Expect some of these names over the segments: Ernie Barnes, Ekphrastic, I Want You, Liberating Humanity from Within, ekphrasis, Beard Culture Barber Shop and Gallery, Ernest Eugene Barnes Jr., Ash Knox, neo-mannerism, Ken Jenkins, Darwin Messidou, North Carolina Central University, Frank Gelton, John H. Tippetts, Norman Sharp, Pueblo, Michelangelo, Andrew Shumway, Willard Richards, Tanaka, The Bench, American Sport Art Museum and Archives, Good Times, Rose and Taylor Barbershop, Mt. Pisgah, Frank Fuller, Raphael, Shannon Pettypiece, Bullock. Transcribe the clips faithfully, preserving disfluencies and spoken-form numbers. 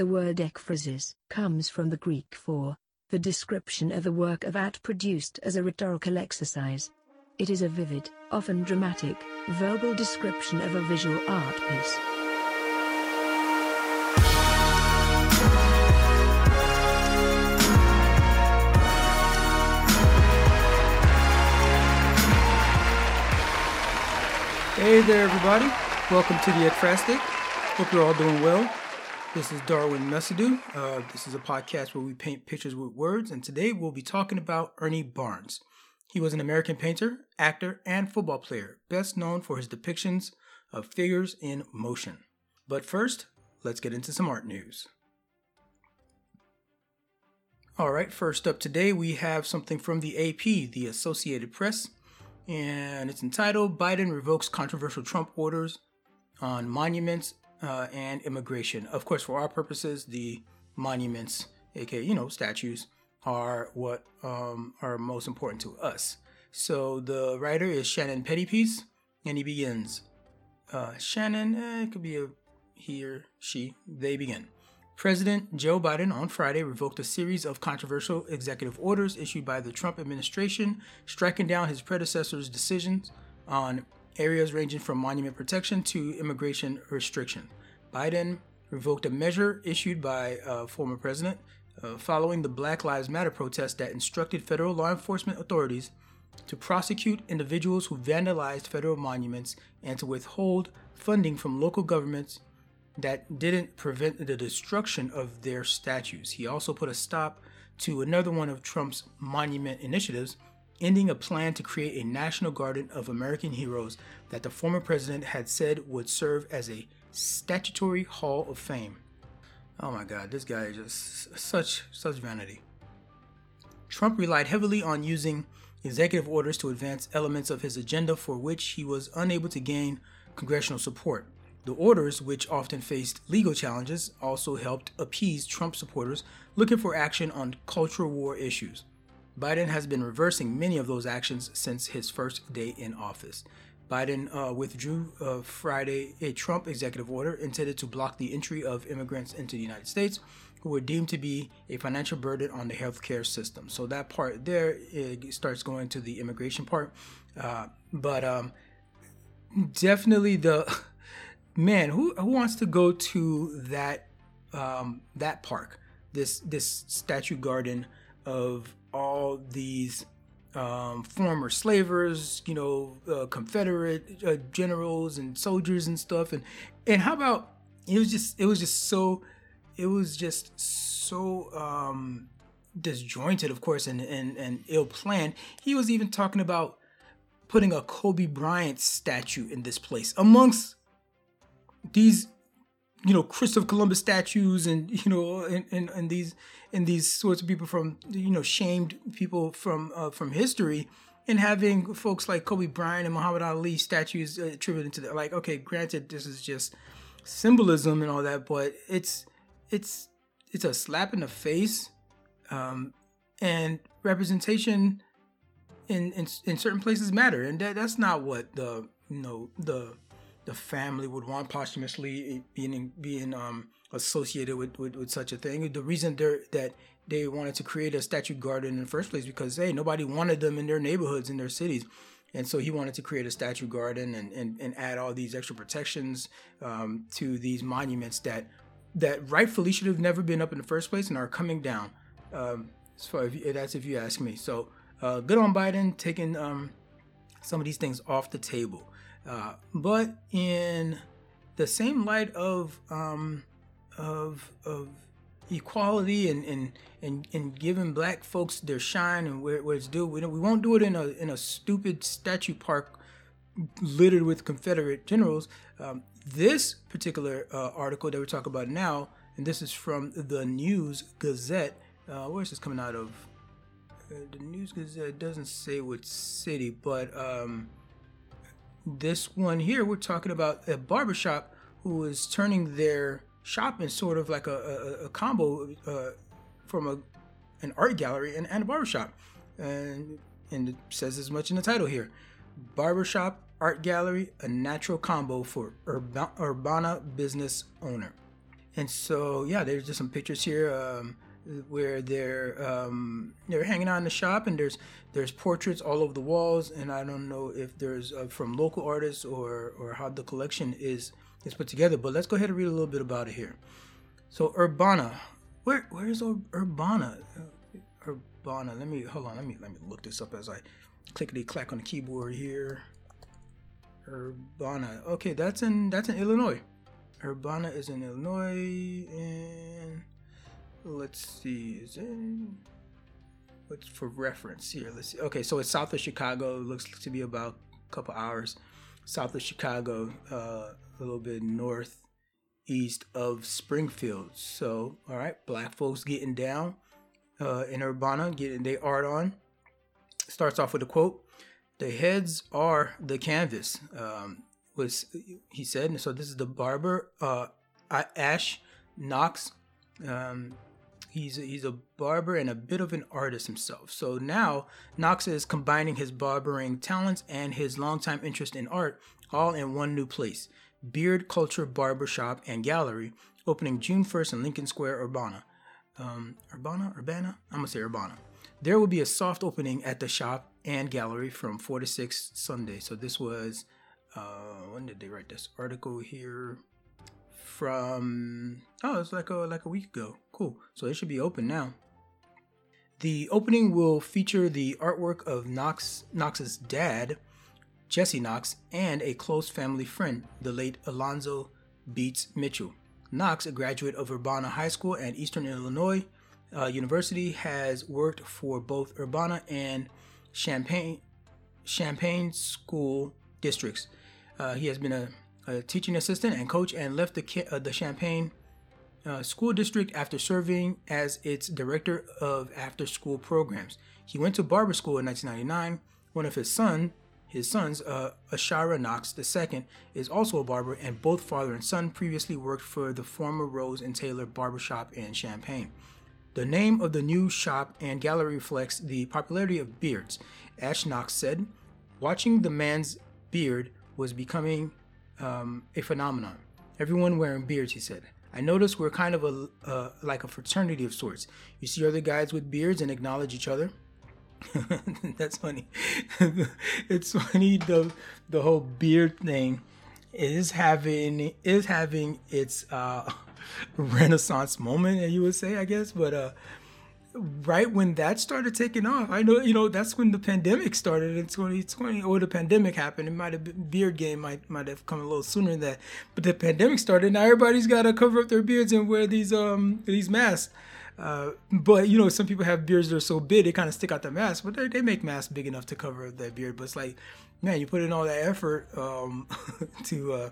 The word ekphrasis comes from the Greek for the description of a work of art produced as a rhetorical exercise. It is a vivid, often dramatic, verbal description of a visual art piece. Hey there, everybody. Welcome to the Ekphrastic. Hope you're all doing well. This is Darwin Messidou. Uh, this is a podcast where we paint pictures with words, and today we'll be talking about Ernie Barnes. He was an American painter, actor, and football player, best known for his depictions of figures in motion. But first, let's get into some art news. All right, first up today, we have something from the A P, the Associated Press. And it's entitled, Biden Revokes Controversial Trump Orders on Monuments uh, and Immigration. Of course, for our purposes, the monuments, aka, you know, statues, are what um, are most important to us. So the writer is Shannon Pettypiece, and he begins. Uh, Shannon, eh, it could be a he or she, they begin. President Joe Biden on Friday revoked a series of controversial executive orders issued by the Trump administration, striking down his predecessor's decisions on areas ranging from monument protection to immigration restriction. Biden revoked a measure issued by uh, former president uh, following the Black Lives Matter protests that instructed federal law enforcement authorities to prosecute individuals who vandalized federal monuments and to withhold funding from local governments that didn't prevent the destruction of their statues. He also put a stop to another one of Trump's monument initiatives, ending a plan to create a National Garden of American Heroes that the former president had said would serve as a statutory hall of fame. Oh my God, this guy is just such, such vanity. Trump relied heavily on using executive orders to advance elements of his agenda for which he was unable to gain congressional support. The orders, which often faced legal challenges, also helped appease Trump supporters looking for action on cultural war issues. Biden has been reversing many of those actions since his first day in office. Biden uh, withdrew uh, Friday a Trump executive order intended to block the entry of immigrants into the United States who were deemed to be a financial burden on the healthcare system. So that part there, it starts going to the immigration part. Uh, but um, definitely the... Man, who who wants to go to that um, that park? This this statue garden of all these um, former slavers, you know, uh, Confederate uh, generals and soldiers and stuff. And and how about it was just it was just so it was just so um, disjointed, of course, and and and ill planned. He was even talking about putting a Kobe Bryant statue in this place amongst these, you know, Christopher Columbus statues and, you know, and, and, and these and these sorts of people from, you know, shamed people from uh, from history, and having folks like Kobe Bryant and Muhammad Ali statues attributed to that. Like, OK, granted, this is just symbolism and all that, but it's it's it's a slap in the face um, and representation in, in in certain places matter. And that, that's not what the, you know, the. the family would want posthumously being being um, associated with, with, with such a thing. The reason that they wanted to create a statue garden in the first place because, hey, nobody wanted them in their neighborhoods, in their cities. And so he wanted to create a statue garden and, and, and add all these extra protections um, to these monuments that that rightfully should have never been up in the first place and are coming down. Um, so if, that's if you ask me. So uh, good on Biden taking um, some of these things off the table. Uh, but in the same light of um, of of equality and, and and and giving black folks their shine and where, where it's due, we we won't do it in a in a stupid statue park littered with Confederate generals. Um, this particular uh, article that we're talking about now, and this is from the News Gazette. Uh, where is this coming out of? Uh, the News Gazette doesn't say what city, but. Um, This one here, we're talking about a barbershop who is turning their shop in sort of like a, a, a combo uh, from a, an art gallery and, and a barbershop. And, and it says as much in the title here. Barbershop, art gallery, a natural combo for Urb- Urbana business owner. And so, yeah, there's just some pictures here um, where they're um, they're hanging out in the shop, and there's there's portraits all over the walls. And I don't know if there's uh, from local artists or or how the collection is is put together. But let's go ahead and read a little bit about it here. So Urbana, where where is Urbana? Urbana, let me hold on. Let me let me look this up as I clickety clack on the keyboard here. Urbana. Okay, that's in that's in Illinois. Urbana is in Illinois, and let's see, is it? What's for reference here? Let's see. Okay, so it's south of Chicago. It looks to be about a couple hours south of Chicago, uh, a little bit northeast of Springfield. So, all right, black folks getting down uh, in Urbana, getting their art on. Starts off with a quote: "The heads are the canvas." Um, was he said, and so this is the barber, uh, Ash Knox. Um, he's a, he's a barber and a bit of an artist himself. So now Knox is combining his barbering talents and his longtime interest in art all in one new place: Beard Culture Barber Shop and Gallery, opening June first in Lincoln Square, Urbana. Um, Urbana, Urbana. I'm gonna say Urbana. There will be a soft opening at the shop and gallery from four to six Sunday. So this was. Uh, when did they write this article here? From oh, it's like a like a week ago. Cool. So it should be open now. The opening will feature the artwork of Knox Knox's dad, Jesse Knox, and a close family friend, the late Alonzo Beats Mitchell. Knox, a graduate of Urbana High School and Eastern Illinois uh, University, has worked for both Urbana and Champaign Champaign School districts. Uh, he has been a, a teaching assistant and coach, and left the uh, the Champaign uh, School District after serving as its director of after-school programs. He went to barber school in nineteen ninety-nine. One of his son, his sons, uh, Ashara Knox the second, is also a barber, and both father and son previously worked for the former Rose and Taylor Barbershop in Champaign. The name of the new shop and gallery reflects the popularity of beards. Ash Knox said, "Watching the man's beard was becoming um, a phenomenon. Everyone wearing beards," he said. "I noticed we're kind of a uh, like a fraternity of sorts. You see other guys with beards and acknowledge each other." That's funny. It's funny, the the whole beard thing is having is having its uh, Renaissance moment, you would say, I guess. But uh, right when that started taking off, I know, you know, that's when the pandemic started in twenty twenty, or the pandemic happened. It might have been, beard game might might have come a little sooner than that, but the pandemic started. Now everybody's got to cover up their beards and wear these um these masks. Uh, but you know, some people have beards that are so big they kind of stick out the mask, but they, they make masks big enough to cover up that beard. But it's like, man, you put in all that effort um to uh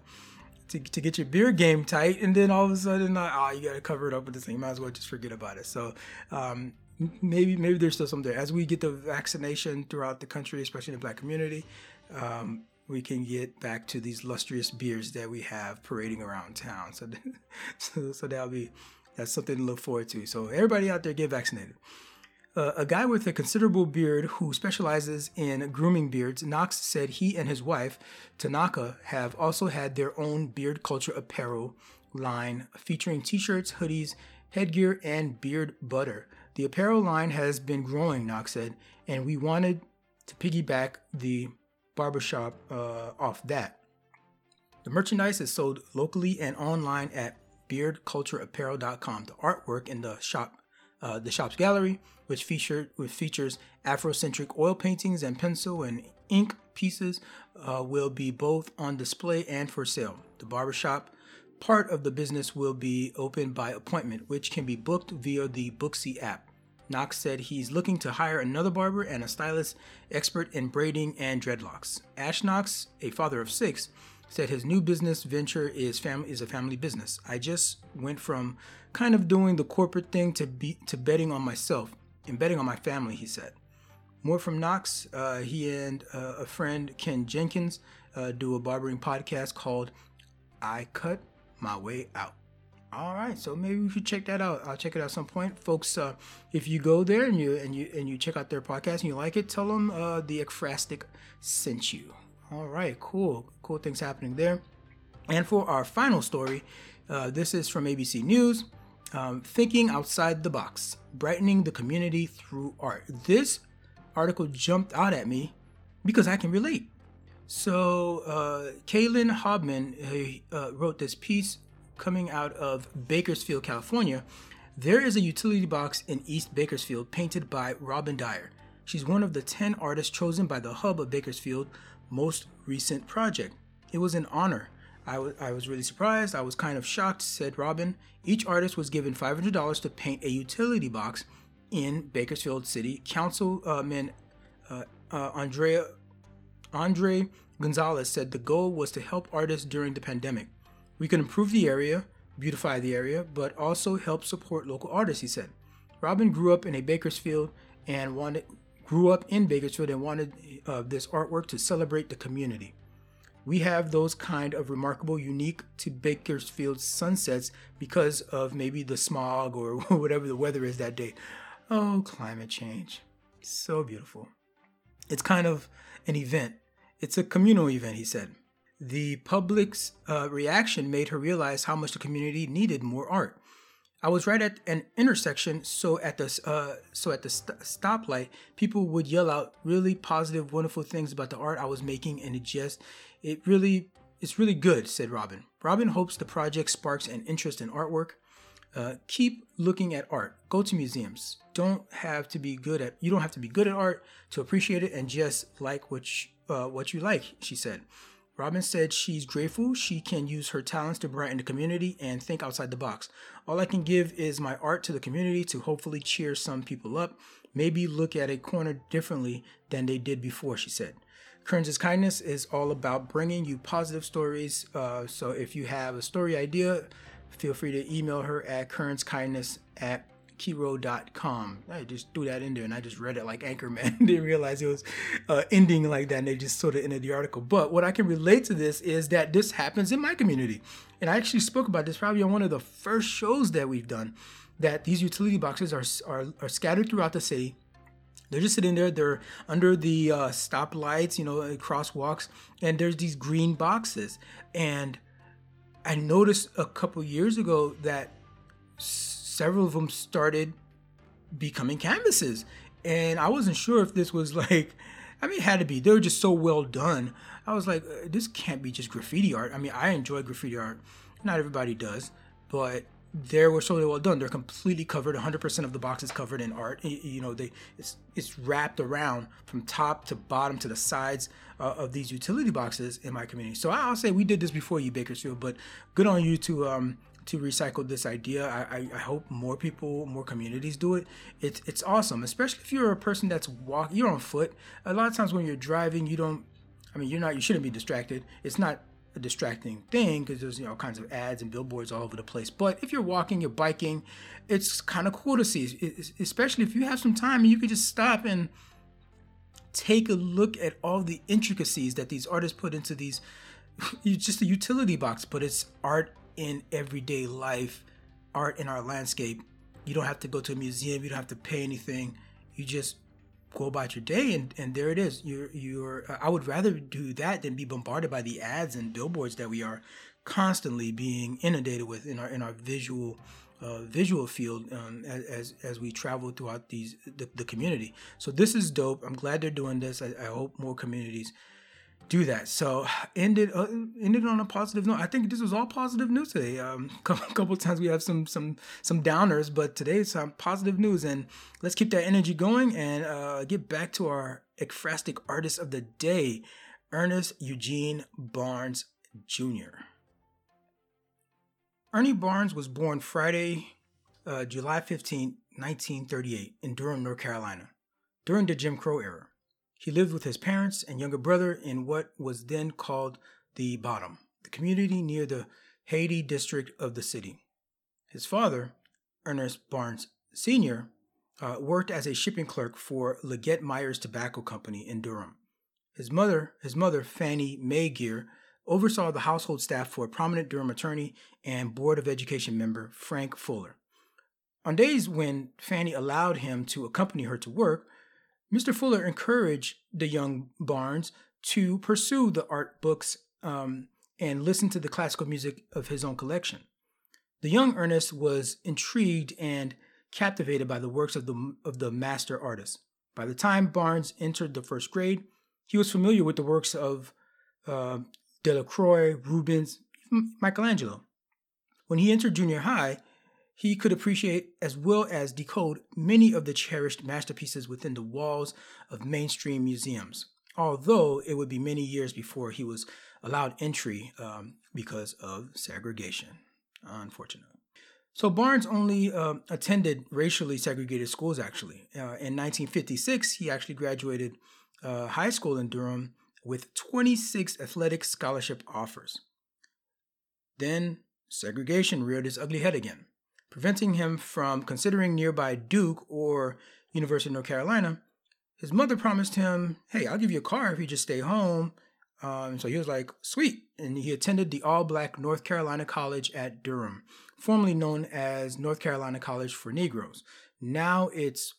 to to get your beard game tight, and then all of a sudden, uh, oh, you got to cover it up with this thing. You might as well just forget about it. So um, maybe maybe there's still some there. As we get the vaccination throughout the country, especially in the black community, um, we can get back to these lustrous beards that we have parading around town. So, so, so that'll be, that's something to look forward to. So everybody out there, get vaccinated. Uh, a guy with a considerable beard who specializes in grooming beards, Knox said he and his wife, Tanaka, have also had their own Beard Culture Apparel line featuring t-shirts, hoodies, headgear, and beard butter. "The apparel line has been growing," Knox said, "and we wanted to piggyback the barbershop uh, off that." The merchandise is sold locally and online at beard culture apparel dot com. The artwork in the shop Uh, the shop's gallery, which featured which features Afrocentric oil paintings and pencil and ink pieces, uh, will be both on display and for sale. The barbershop part of the business will be open by appointment, which can be booked via the Booksy app. Knox said he's looking to hire another barber and a stylist expert in braiding and dreadlocks. Ash Knox, a father of six, said his new business venture is fam- is a family business. "I just went from kind of doing the corporate thing to be to betting on myself and betting on my family," he said. More from Knox. Uh, he and uh, a friend, Ken Jenkins, uh, do a barbering podcast called I Cut My Way Out. All right, so maybe we should check that out. I'll check it out at some point, folks. Uh, if you go there and you and you and you check out their podcast and you like it, tell them uh, the Ekphrastic sent you. All right, cool. Cool things happening there. And for our final story, Uh, this is from A B C News. Um, Thinking Outside the Box, Brightening the Community Through Art. This article jumped out at me because I can relate. So uh, Kaylin Hobman uh, wrote this piece coming out of Bakersfield, California. There is a utility box in East Bakersfield painted by Robin Dyer. She's one of the ten artists chosen by the Hub of Bakersfield's most recent project. It was an honor. I, w- I was really surprised. I was kind of shocked, said Robin. Each artist was given five hundred dollars to paint a utility box in Bakersfield City. Councilman uh, uh, Andrea Andre Gonzalez said the goal was to help artists during the pandemic. We can improve the area, beautify the area, but also help support local artists, he said. Robin grew up in a Bakersfield and wanted... grew up in Bakersfield and wanted uh, this artwork to celebrate the community. We have those kind of remarkable, unique to Bakersfield sunsets because of maybe the smog or whatever the weather is that day. Oh, climate change. So beautiful. It's kind of an event. It's a communal event, he said. The public's uh, reaction made her realize how much the community needed more art. I was right at an intersection, so at the uh, so at the st- stoplight, people would yell out really positive, wonderful things about the art I was making, and it just, it really, it's really good, said Robin. Robin hopes the project sparks an interest in artwork. Uh, keep looking at art. Go to museums. Don't have to be good at you don't have to be good at art to appreciate it, and just like what sh- uh, what you like, she said. Robin said she's grateful she can use her talents to brighten the community and think outside the box. All I can give is my art to the community to hopefully cheer some people up, maybe look at a corner differently than they did before, she said. Kearns Kindness is all about bringing you positive stories, uh, so if you have a story idea, feel free to email her at kearns kindness at kiro dot com. I just threw that in there and I just read it like Anchorman. Didn't realize it was uh, ending like that and they just sort of ended the article. But what I can relate to this is that this happens in my community. And I actually spoke about this probably on one of the first shows that we've done, that these utility boxes are are, are scattered throughout the city. They're just sitting there. They're under the uh, stoplights, you know, crosswalks, and there's these green boxes. And I noticed a couple years ago that several of them started becoming canvases. And I wasn't sure if this was like, I mean, it had to be. They were just so well done. I was like, this can't be just graffiti art. I mean, I enjoy graffiti art. Not everybody does, but they were so well done. They're completely covered. one hundred percent of the box is covered in art. You know, they it's, it's wrapped around from top to bottom to the sides uh, of these utility boxes in my community. So I'll say we did this before you, Bakersfield, but good on you to... Um, to recycle this idea. I, I, I hope more people, more communities do it. It's it's awesome, especially if you're a person that's walk. You're on foot. A lot of times when you're driving, you don't, I mean, you're not, you shouldn't be distracted. It's not a distracting thing because there's, you know, all kinds of ads and billboards all over the place. But if you're walking, you're biking, it's kind of cool to see, it, especially if you have some time and you can just stop and take a look at all the intricacies that these artists put into these, it's just a utility box, but it's art in everyday life, art in our landscape. You don't have to go to a museum, you don't have to pay anything. You just go about your day and, and there it is. You're, you're, I would rather do that than be bombarded by the ads and billboards that we are constantly being inundated with in our in our visual uh, visual field um, as as we travel throughout these the, the community. So this is dope. I'm glad they're doing this. I, I hope more communities do that. So ended uh, ended on a positive note. I think this was all positive news today. Um, a couple, couple times we have some some some downers, but today it's some positive news, and let's keep that energy going and uh, get back to our ekphrastic artist of the day, Ernest Eugene Barnes Junior Ernie Barnes was born Friday, uh, July fifteenth, nineteen thirty-eight, in Durham, North Carolina, during the Jim Crow era. He lived with his parents and younger brother in what was then called the Bottom, the community near the Hayti district of the city. His father, Ernest Barnes Senior, uh, worked as a shipping clerk for Leggett Myers Tobacco Company in Durham. His mother, his mother Fannie Mae Gear, oversaw the household staff for a prominent Durham attorney and Board of Education member, Frank Fuller. On days when Fannie allowed him to accompany her to work, Mister Fuller encouraged the young Barnes to pursue the art books um, and listen to the classical music of his own collection. The young Ernest was intrigued and captivated by the works of the, of the master artist. By the time Barnes entered the first grade, he was familiar with the works of uh, Delacroix, Rubens, Michelangelo. When he entered junior high, he could appreciate as well as decode many of the cherished masterpieces within the walls of mainstream museums, although it would be many years before he was allowed entry um, because of segregation, unfortunately. So Barnes only uh, attended racially segregated schools, actually. Uh, in nineteen fifty-six, he actually graduated uh, high school in Durham with twenty-six athletic scholarship offers. Then segregation reared its ugly head again, preventing him from considering nearby Duke or University of North Carolina. His mother promised him, hey, I'll give you a car if you just stay home. Um, so he was like, sweet. And he attended the all-black North Carolina College at Durham, formerly known as North Carolina College for Negroes. Now it's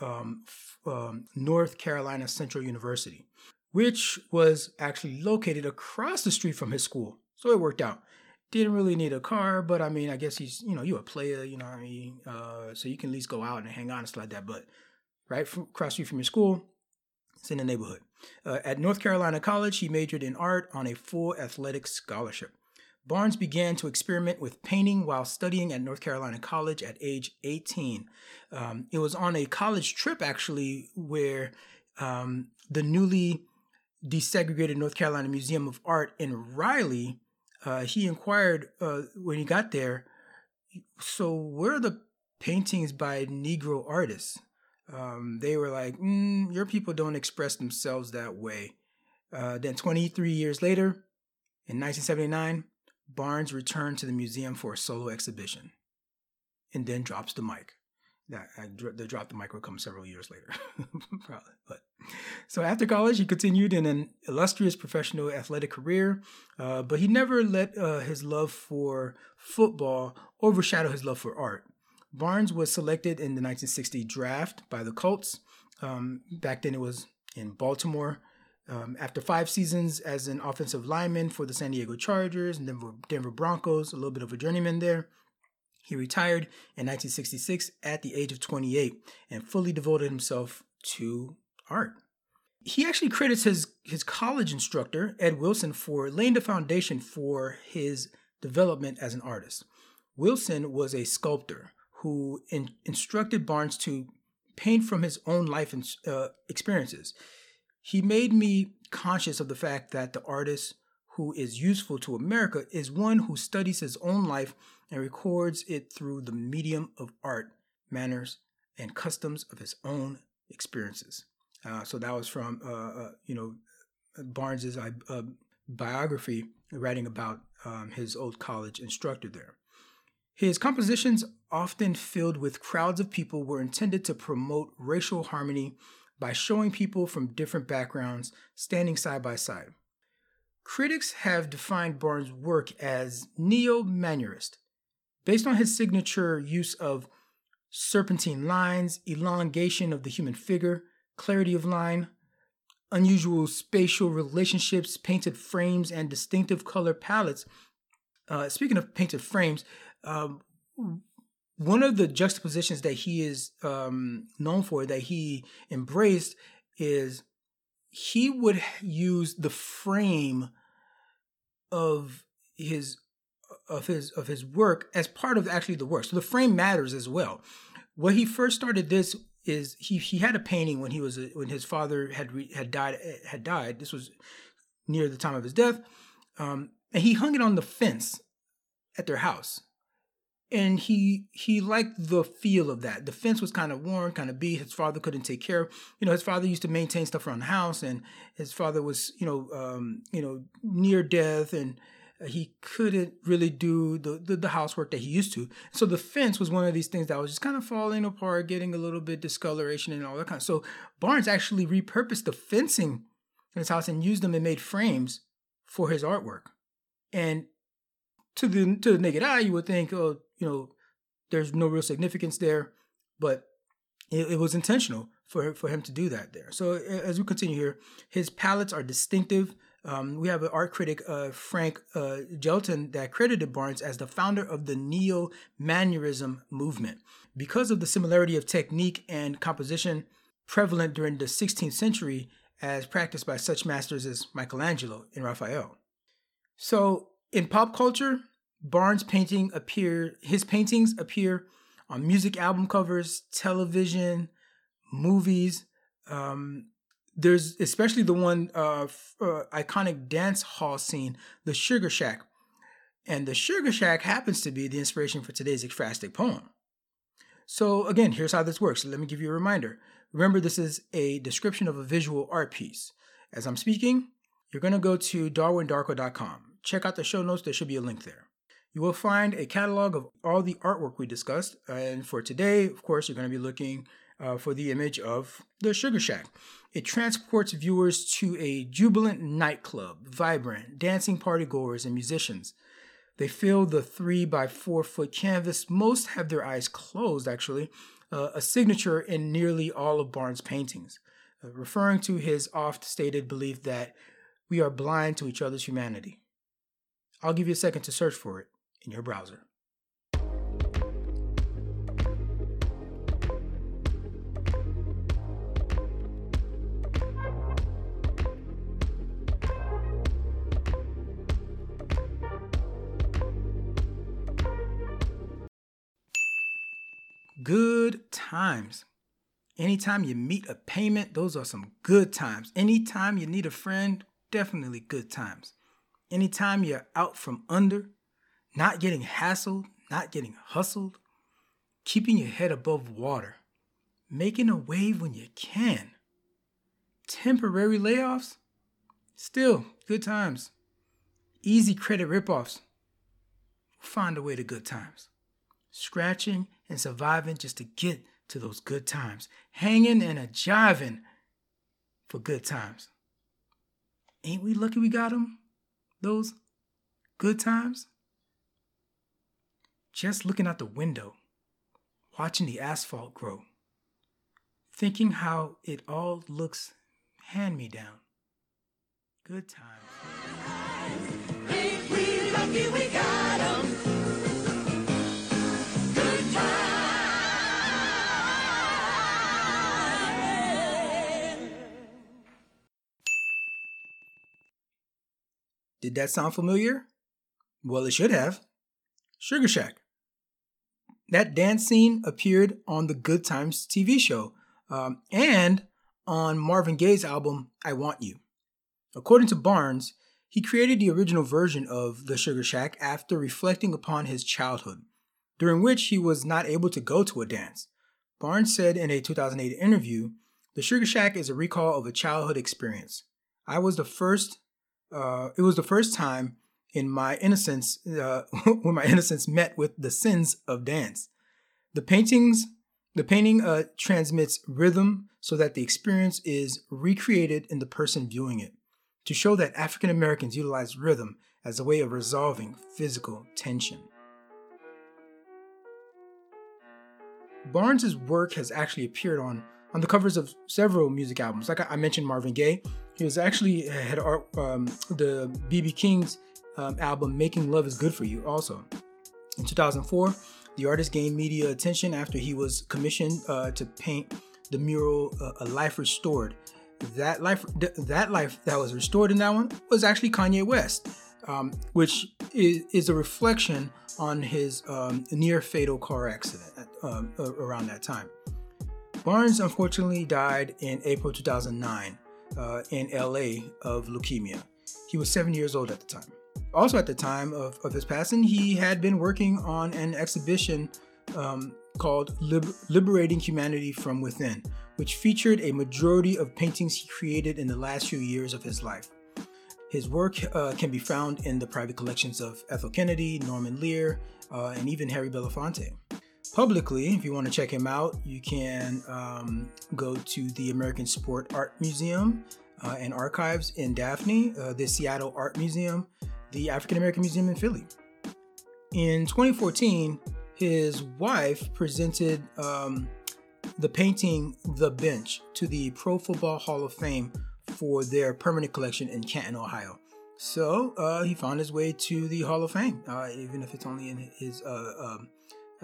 um, um, North Carolina Central University, which was actually located across the street from his school. So it worked out. Didn't really need a car, but I mean, I guess he's, you know, you're a player, you know what I mean? Uh, so you can at least go out and hang on and stuff like that. But right from, across the street from your school, it's in the neighborhood. Uh, at North Carolina College, he majored in art on a full athletic scholarship. Barnes began to experiment with painting while studying at North Carolina College at age eighteen. Um, it was on a college trip, actually, where um, the newly desegregated North Carolina Museum of Art in Raleigh, uh, he inquired uh, when he got there, so where are the paintings by Negro artists? Um, they were like, mm, your people don't express themselves that way. Uh, then twenty-three years later, in nineteen seventy-nine, Barnes returned to the museum for a solo exhibition and then drops the mic. That, I, the drop the mic will come several years later. Probably. But so after college, he continued in an illustrious professional athletic career, uh, but he never let uh, his love for football overshadow his love for art. Barnes was selected in the nineteen sixty draft by the Colts. Um, back then it was in Baltimore. Um, after five seasons as an offensive lineman for the San Diego Chargers and Denver, Denver Broncos, a little bit of a journeyman there, he retired in nineteen sixty-six at the age of twenty-eight and fully devoted himself to art. He actually credits his, his college instructor, Ed Wilson, for laying the foundation for his development as an artist. Wilson was a sculptor who in, instructed Barnes to paint from his own life and, uh, experiences. He made me conscious of the fact that the artist who is useful to America is one who studies his own life and records it through the medium of art, manners, and customs of his own experiences. Uh, so that was from, uh, uh, you know, Barnes's uh, biography, writing about um, his old college instructor there. His compositions, often filled with crowds of people, were intended to promote racial harmony by showing people from different backgrounds standing side by side. Critics have defined Barnes' work as neo-manierist, based on his signature use of serpentine lines, elongation of the human figure, clarity of line, unusual spatial relationships, painted frames, and distinctive color palettes. Uh, speaking of painted frames, Um, one of the juxtapositions that he is um, known for, that he embraced, is he would use the frame of his of his of his work as part of actually the work. So the frame matters as well. When he first started this, is he he had a painting when he was a, when his father had re, had died had died. This was near the time of his death, um, and he hung it on the fence at their house. And he he liked the feel of that. The fence was kind of worn, kind of beat. His father couldn't take care of, you know, his father used to maintain stuff around the house, and his father was, you know, um, you know, near death, and he couldn't really do the, the, the housework that he used to. So the fence was one of these things that was just kind of falling apart, getting a little bit discoloration and all that kind of. So Barnes actually repurposed the fencing in his house and used them and made frames for his artwork. And to the to the naked eye, you would think, oh, you know, there's no real significance there, but it, it was intentional for for him to do that there. So as we continue here, his palettes are distinctive, Um, we have an art critic, uh, Frank uh, Gelton, that credited Barnes as the founder of the neo-mannerism movement. Because of the similarity of technique and composition prevalent during the sixteenth century as practiced by such masters as Michelangelo and Raphael. So in pop culture, Barnes' painting appear, his paintings appear on music album covers, television, movies. Um, there's especially the one uh, f- uh, iconic dance hall scene, the Sugar Shack. And the Sugar Shack happens to be the inspiration for today's ekphrastic poem. So again, here's how this works. Let me give you a reminder. Remember, this is a description of a visual art piece. As I'm speaking, you're going to go to darwin darko dot com. Check out the show notes. There should be a link there. You will find a catalog of all the artwork we discussed. And for today, of course, you're going to be looking uh, for the image of the Sugar Shack. It transports viewers to a jubilant nightclub, vibrant, dancing party goers and musicians. They fill the three by four foot canvas. Most have their eyes closed, actually. Uh, a signature in nearly all of Barnes' paintings, uh, referring to his oft-stated belief that we are blind to each other's humanity. I'll give you a second to search for it in your browser. Good times. Anytime you meet a payment, those are some good times. Anytime you need a friend, definitely good times. Anytime you're out from under, not getting hassled, not getting hustled, keeping your head above water, making a wave when you can. Temporary layoffs, still good times. Easy credit ripoffs, find a way to good times. Scratching and surviving just to get to those good times. Hanging and a jiving for good times. Ain't we lucky we got them? Those good times? Just looking out the window, watching the asphalt grow, thinking how it all looks hand-me-down. Good times. Ain't we lucky we got them? Did that sound familiar? Well, it should have. Sugar Shack. That dance scene appeared on the Good Times T V show um, and on Marvin Gaye's album, I Want You. According to Barnes, he created the original version of the Sugar Shack after reflecting upon his childhood, during which he was not able to go to a dance. Barnes said in a two thousand eight interview, "The Sugar Shack is a recall of a childhood experience. I was the first... Uh, it was the first time in my innocence, uh, when my innocence met with the sins of dance. The paintings, the painting uh, transmits rhythm so that the experience is recreated in the person viewing it, to show that African Americans utilize rhythm as a way of resolving physical tension." Barnes' work has actually appeared on on the covers of several music albums. Like I mentioned, Marvin Gaye. He was actually had art, um, the B B. King's um, album, Making Love Is Good For You, also. In two thousand four, the artist gained media attention after he was commissioned uh, to paint the mural, uh, A Life Restored. That life, th- that life that was restored in that one was actually Kanye West, um, which is, is a reflection on his um, near-fatal car accident at, um, around that time. Barnes unfortunately died in April two thousand nine uh, in L A of leukemia. He was seven years old at the time. Also at the time of, of his passing, he had been working on an exhibition um, called Liber- Liberating Humanity from Within, which featured a majority of paintings he created in the last few years of his life. His work uh, can be found in the private collections of Ethel Kennedy, Norman Lear, uh, and even Harry Belafonte. Publicly, if you want to check him out, you can um, go to the American Sport Art Museum uh, and Archives in Daphne, uh, the Seattle Art Museum, the African American Museum in Philly. In twenty fourteen, his wife presented um, the painting The Bench to the Pro Football Hall of Fame for their permanent collection in Canton, Ohio. So uh, he found his way to the Hall of Fame, uh, even if it's only in his uh, um,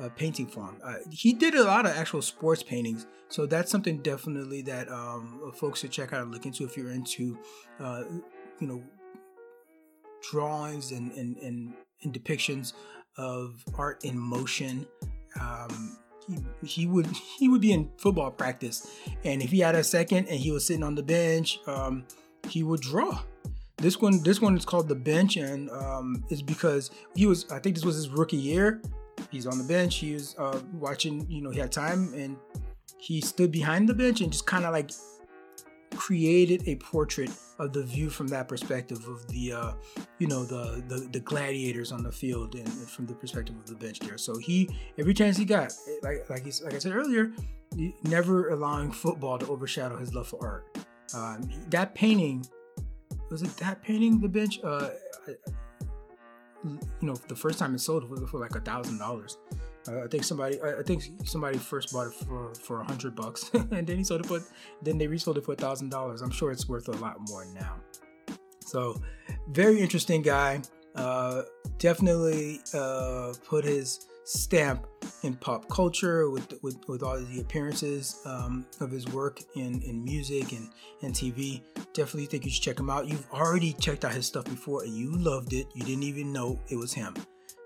uh, painting form. Uh, he did a lot of actual sports paintings, so that's something definitely that um, folks should check out and look into if you're into, uh, you know, drawings and, and, and, and depictions of art in motion. Um, he, he would he would be in football practice, and if he had a second and he was sitting on the bench, um, he would draw. This one, this one is called The Bench, and um, it's because he was, I think this was his rookie year. He's on the bench. He was uh, watching, you know, he had time, and he stood behind the bench and just kind of like created a portrait of the view from that perspective of the, uh, you know, the, the the gladiators on the field, and, and from the perspective of the bench there. So he, every chance he got, like like, he's, like I said earlier, never allowing football to overshadow his love for art. Um, that painting. Was it that painting, The Bench? Uh, you know, the first time it sold was for like a thousand dollars. I think somebody, I think somebody first bought it for for a hundred bucks, and then he sold it for, then they resold it for a thousand dollars. I'm sure it's worth a lot more now. So, very interesting guy. Uh, definitely uh, put his stamp in pop culture with with, with all of the appearances um, of his work in, in music and, and T V. Definitely think you should check him out. You've already checked out his stuff before and you loved it. You didn't even know it was him.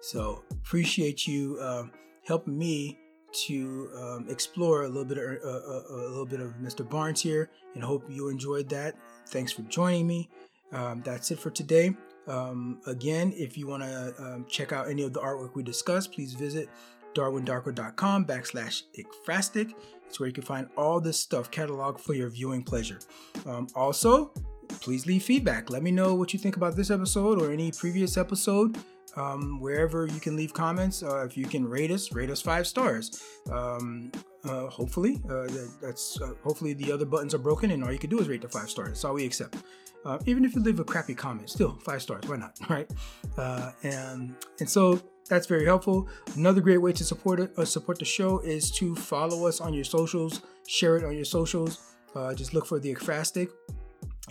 So appreciate you um, helping me to um, explore a little bit of, uh, uh, a little bit of Mister Barnes here, and hope you enjoyed that. Thanks for joining me. Um, that's it for today. Um, again, if you want to um, check out any of the artwork we discussed, please visit darwindarko.com backslash icfrastic. It's where you can find all this stuff cataloged for your viewing pleasure. Um, also, please leave feedback. Let me know what you think about this episode or any previous episode. Um, wherever you can leave comments, uh, if you can rate us, rate us five stars. Um, uh, hopefully, uh, that, that's uh, hopefully the other buttons are broken and all you can do is rate the five stars. That's all we accept. Uh, even if you leave a crappy comment, still five stars. Why not, right? Uh, and and so that's very helpful. Another great way to support it, uh, support the show is to follow us on your socials, share it on your socials. Uh, just look for the Ekphrastic,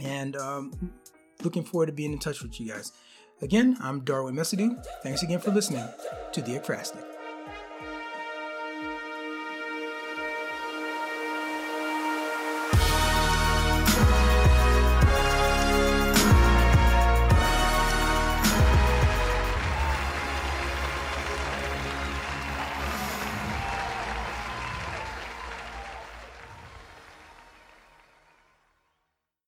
and um, looking forward to being in touch with you guys. Again, I'm Darwin Messidou. Thanks again for listening to the Ekphrastic.